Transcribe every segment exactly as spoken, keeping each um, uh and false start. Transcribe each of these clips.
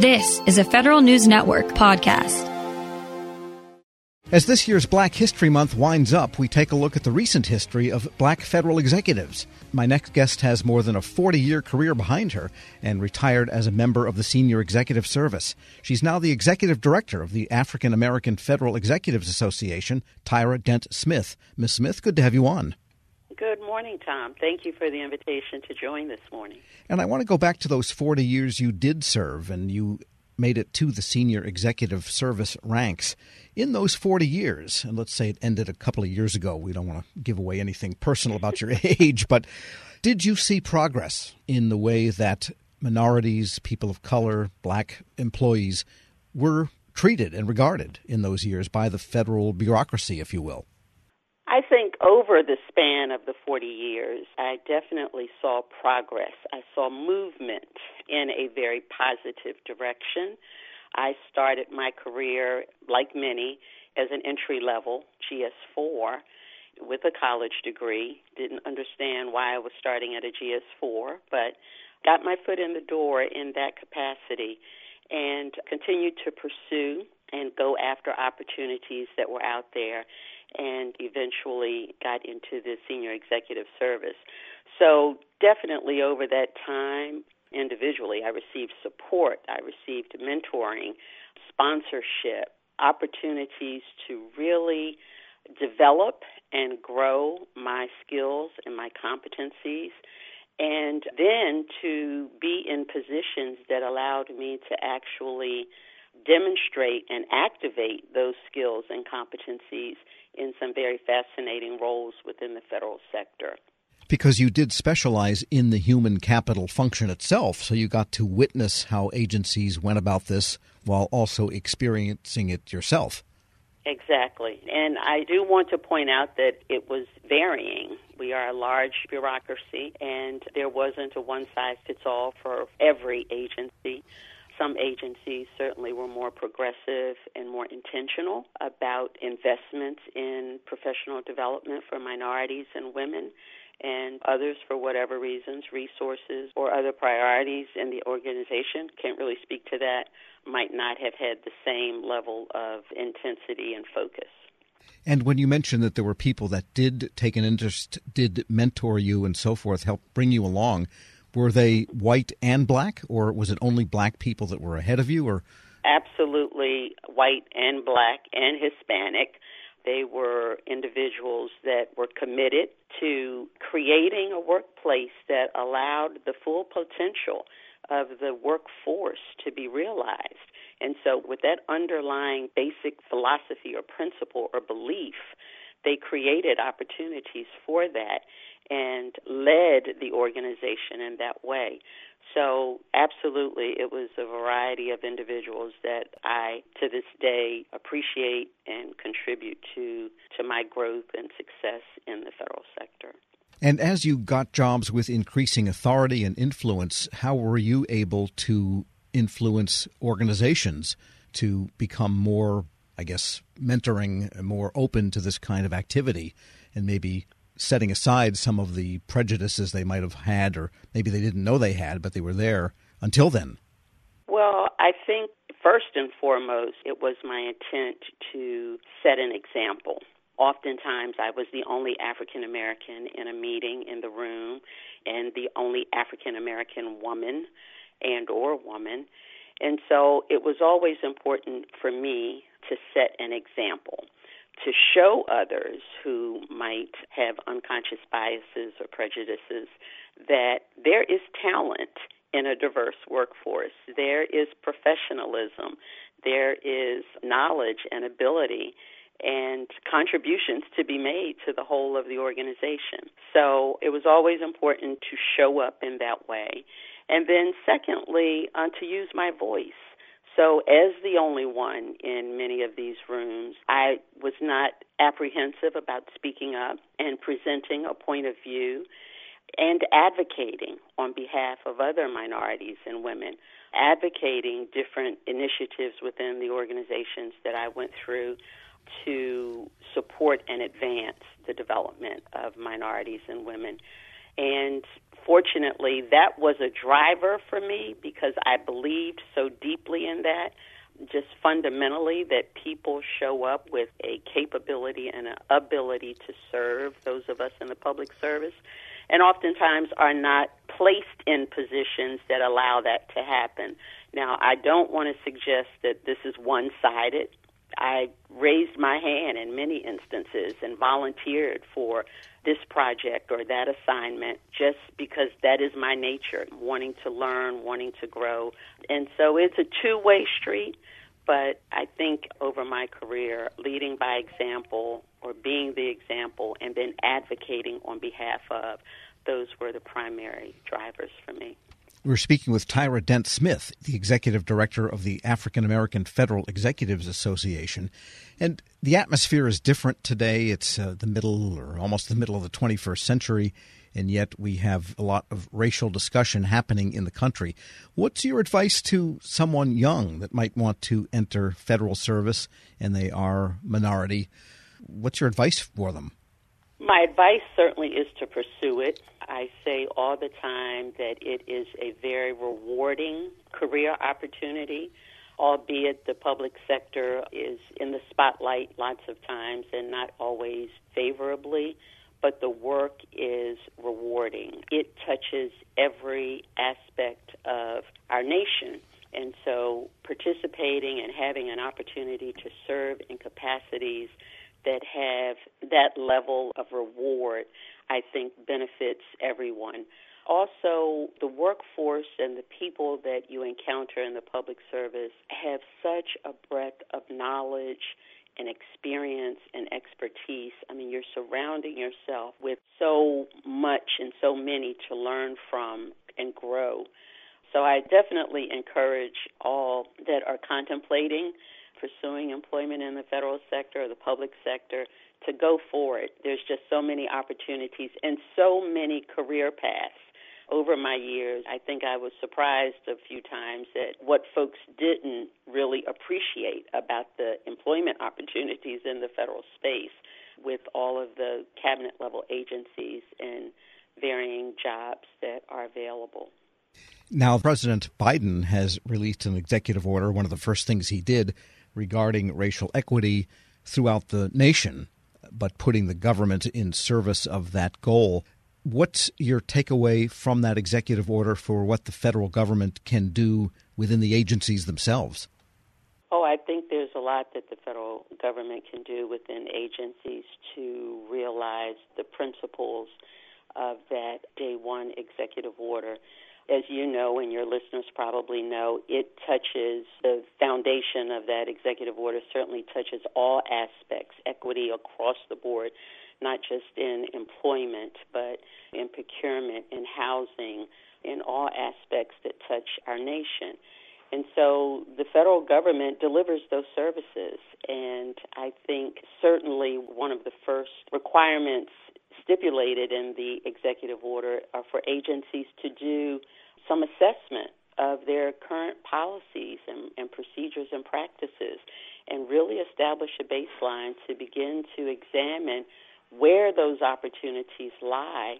This is a Federal News Network podcast. As this year's Black History Month winds up, we take a look at the recent history of black federal executives. My next guest has more than a forty-year career behind her and retired as a member of the Senior Executive Service. She's now the Executive Director of the African American Federal Executives Association, Tyra Dent Smith. Miz Smith, good to have you on. Good morning, Tom. Thank you for the invitation to join this morning. And I want to go back to those forty years you did serve, and you made it to the Senior Executive Service ranks. In those forty years, and let's say it ended a couple of years ago, we don't want to give away anything personal about your age, but did you see progress in the way that minorities, people of color, black employees were treated and regarded in those years by the federal bureaucracy, if you will? I think over the span of the forty years, I definitely saw progress. I saw movement in a very positive direction. I started my career, like many, as an entry-level G S four with a college degree. Didn't understand why I was starting at a G S four, but got my foot in the door in that capacity and continued to pursue and go after opportunities that were out there, and eventually got into the Senior Executive Service. So definitely over that time, individually, I received support, I received mentoring, sponsorship, opportunities to really develop and grow my skills and my competencies, and then to be in positions that allowed me to actually demonstrate and activate those skills and competencies in some very fascinating roles within the federal sector. Because you did specialize in the human capital function itself, so you got to witness how agencies went about this while also experiencing it yourself. Exactly. And I do want to point out that it was varying. We are a large bureaucracy, and there wasn't a one-size-fits-all for every agency. Some agencies certainly were more progressive and more intentional about investments in professional development for minorities and women, and others, for whatever reasons, resources or other priorities in the organization, can't really speak to that, might not have had the same level of intensity and focus. And when you mentioned that there were people that did take an interest, did mentor you and so forth, help bring you along, were they white and black, or was it only black people that were ahead of you? Or absolutely white and black and Hispanic. They were individuals that were committed to creating a workplace that allowed the full potential of the workforce to be realized. And so with that underlying basic philosophy or principle or belief, they created opportunities for that and led the organization in that way. So absolutely, it was a variety of individuals that I, to this day, appreciate and contribute to, to my growth and success in the federal sector. And as you got jobs with increasing authority and influence, how were you able to influence organizations to become more, I guess, mentoring, more open to this kind of activity, and maybe setting aside some of the prejudices they might have had, or maybe they didn't know they had, but they were there until then? Well, I think first and foremost, it was my intent to set an example. Oftentimes, I was the only African American in a meeting in the room, and the only African American woman and or woman. And so it was always important for me to set an example, to show others who might have unconscious biases or prejudices that there is talent in a diverse workforce. There is professionalism. There is knowledge and ability and contributions to be made to the whole of the organization. So it was always important to show up in that way. And then secondly, uh, to use my voice. So as the only one in many of these rooms, I was not apprehensive about speaking up and presenting a point of view and advocating on behalf of other minorities and women, advocating different initiatives within the organizations that I went through to support and advance the development of minorities and women. And unfortunately, that was a driver for me because I believed so deeply in that, just fundamentally, that people show up with a capability and an ability to serve, those of us in the public service, and oftentimes are not placed in positions that allow that to happen. Now, I don't want to suggest that this is one-sided. I raised my hand in many instances and volunteered for this project or that assignment just because that is my nature, wanting to learn, wanting to grow. And so it's a two-way street, but I think over my career, leading by example or being the example and then advocating on behalf of, those were the primary drivers for me. We're speaking with Tyra Dent Smith, the executive director of the African American Federal Executives Association. And the atmosphere is different today. It's uh, the middle or almost the middle of the twenty-first century, and yet we have a lot of racial discussion happening in the country. What's your advice to someone young that might want to enter federal service and they are minority? What's your advice for them? My advice certainly is to pursue it. I say all the time that it is a very rewarding career opportunity, albeit the public sector is in the spotlight lots of times and not always favorably, but the work is rewarding. It touches every aspect of our nation. And so participating and having an opportunity to serve in capacities that have that level of reward, I think, benefits everyone. Also, the workforce and the people that you encounter in the public service have such a breadth of knowledge and experience and expertise. I mean, you're surrounding yourself with so much and so many to learn from and grow. So I definitely encourage all that are contemplating pursuing employment in the federal sector or the public sector to go for it. There's just so many opportunities and so many career paths. Over my years, I think I was surprised a few times at what folks didn't really appreciate about the employment opportunities in the federal space with all of the cabinet-level agencies and varying jobs that are available. Now, President Biden has released an executive order, one of the first things he did, regarding racial equity throughout the nation, but putting the government in service of that goal. What's your takeaway from that executive order for what the federal government can do within the agencies themselves? Oh, I think there's a lot that the federal government can do within agencies to realize the principles of that day one executive order. As you know, and your listeners probably know, it touches the foundation of that executive order, certainly touches all aspects, equity across the board, not just in employment, but in procurement, in housing, in all aspects that touch our nation. And so the federal government delivers those services. And I think certainly one of the first requirements stipulated in the executive order are for agencies to do some assessment of their current policies and, and procedures and practices and really establish a baseline to begin to examine where those opportunities lie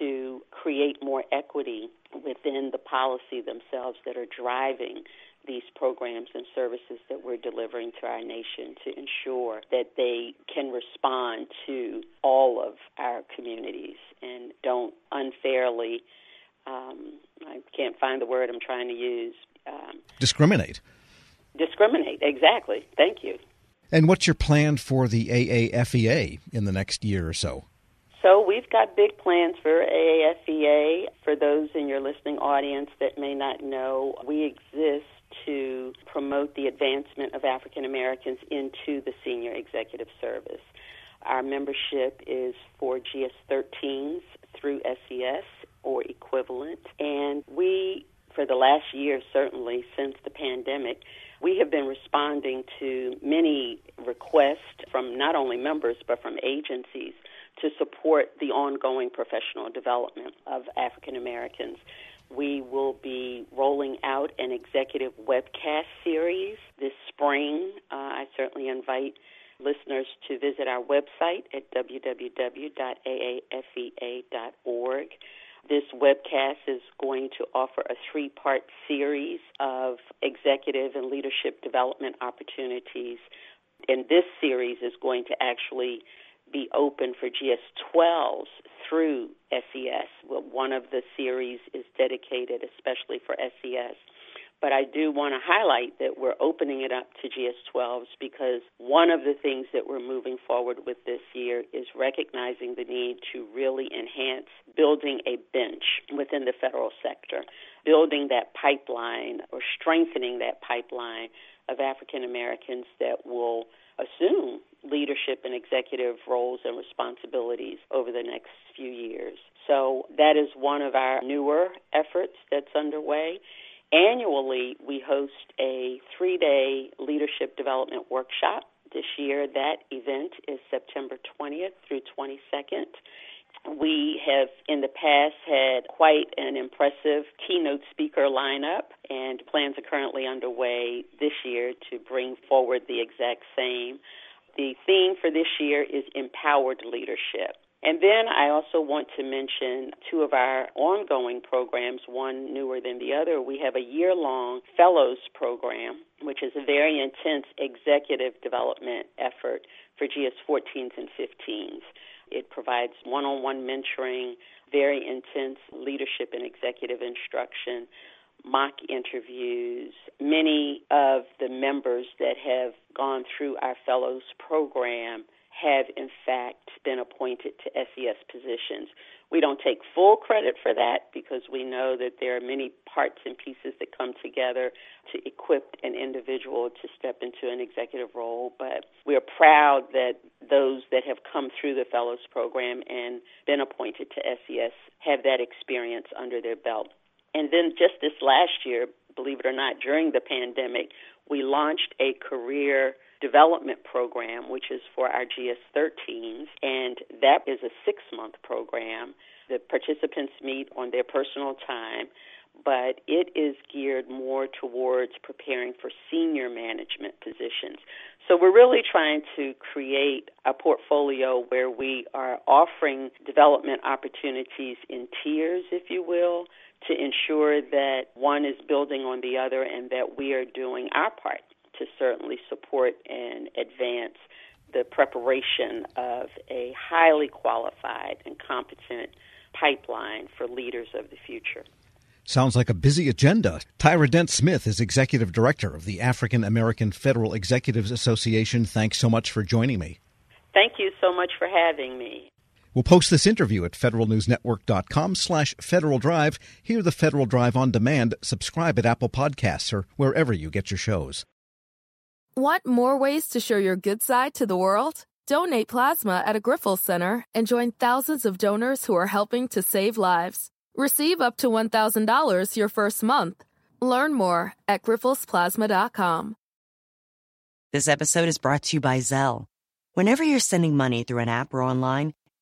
to create more equity within the policy themselves that are driving these programs and services that we're delivering to our nation to ensure that they can respond to all of our communities and don't unfairly, um, I can't find the word I'm trying to use. Um, discriminate. Discriminate, exactly. Thank you. And what's your plan for the A A F E A in the next year or so? So we've got big plans for A A F E A. For those in your listening audience that may not know, we exist to promote the advancement of African Americans into the senior executive service. Our membership is for G S thirteens through S E S or equivalent. And we, for the last year certainly, since the pandemic, we have been responding to many requests from not only members but from agencies to support the ongoing professional development of African Americans. We will be rolling out an executive webcast series this spring. Uh, I certainly invite listeners to visit our website at w w w dot a a f e a dot org. This webcast is going to offer a three-part series of executive and leadership development opportunities. And this series is going to actually be open for G S twelves through S E S. Well, one of the series is dedicated especially for S E S. But I do want to highlight that we're opening it up to G S twelves because one of the things that we're moving forward with this year is recognizing the need to really enhance building a bench within the federal sector, building that pipeline or strengthening that pipeline of African Americans that will assume leadership and executive roles and responsibilities over the next few years. So that is one of our newer efforts that's underway. Annually, we host a three-day leadership development workshop. This year, that event is September twentieth through twenty-second. We have, in the past, had quite an impressive keynote speaker lineup, and plans are currently underway this year to bring forward the exact same. The theme for this year is Empowered Leadership. And then I also want to mention two of our ongoing programs, one newer than the other. We have a year-long Fellows program, which is a very intense executive development effort for G S fourteens and fifteens. It provides one-on-one mentoring, very intense leadership and executive instruction, mock interviews. Many of the members that have gone through our Fellows program have, in fact, been appointed to S E S positions. We don't take full credit for that because we know that there are many parts and pieces that come together to equip an individual to step into an executive role, but we are proud that those that have come through the Fellows program and been appointed to S E S have that experience under their belt. And then just this last year, believe it or not, during the pandemic, we launched a career development program, which is for our G S thirteens, and that is a six-month program. The participants meet on their personal time, but it is geared more towards preparing for senior management positions. So we're really trying to create a portfolio where we are offering development opportunities in tiers, if you will, to ensure that one is building on the other and that we are doing our part to certainly support and advance the preparation of a highly qualified and competent pipeline for leaders of the future. Sounds like a busy agenda. Tyra Dent Smith is Executive Director of the African American Federal Executives Association. Thanks so much for joining me. Thank you so much for having me. We'll post this interview at federalnewsnetwork.com slash Federal Drive. Hear the Federal Drive on demand. Subscribe at Apple Podcasts or wherever you get your shows. Want more ways to show your good side to the world? Donate plasma at a Grifols Center and join thousands of donors who are helping to save lives. Receive up to one thousand dollars your first month. Learn more at grifols plasma dot com. This episode is brought to you by Zelle. Whenever you're sending money through an app or online,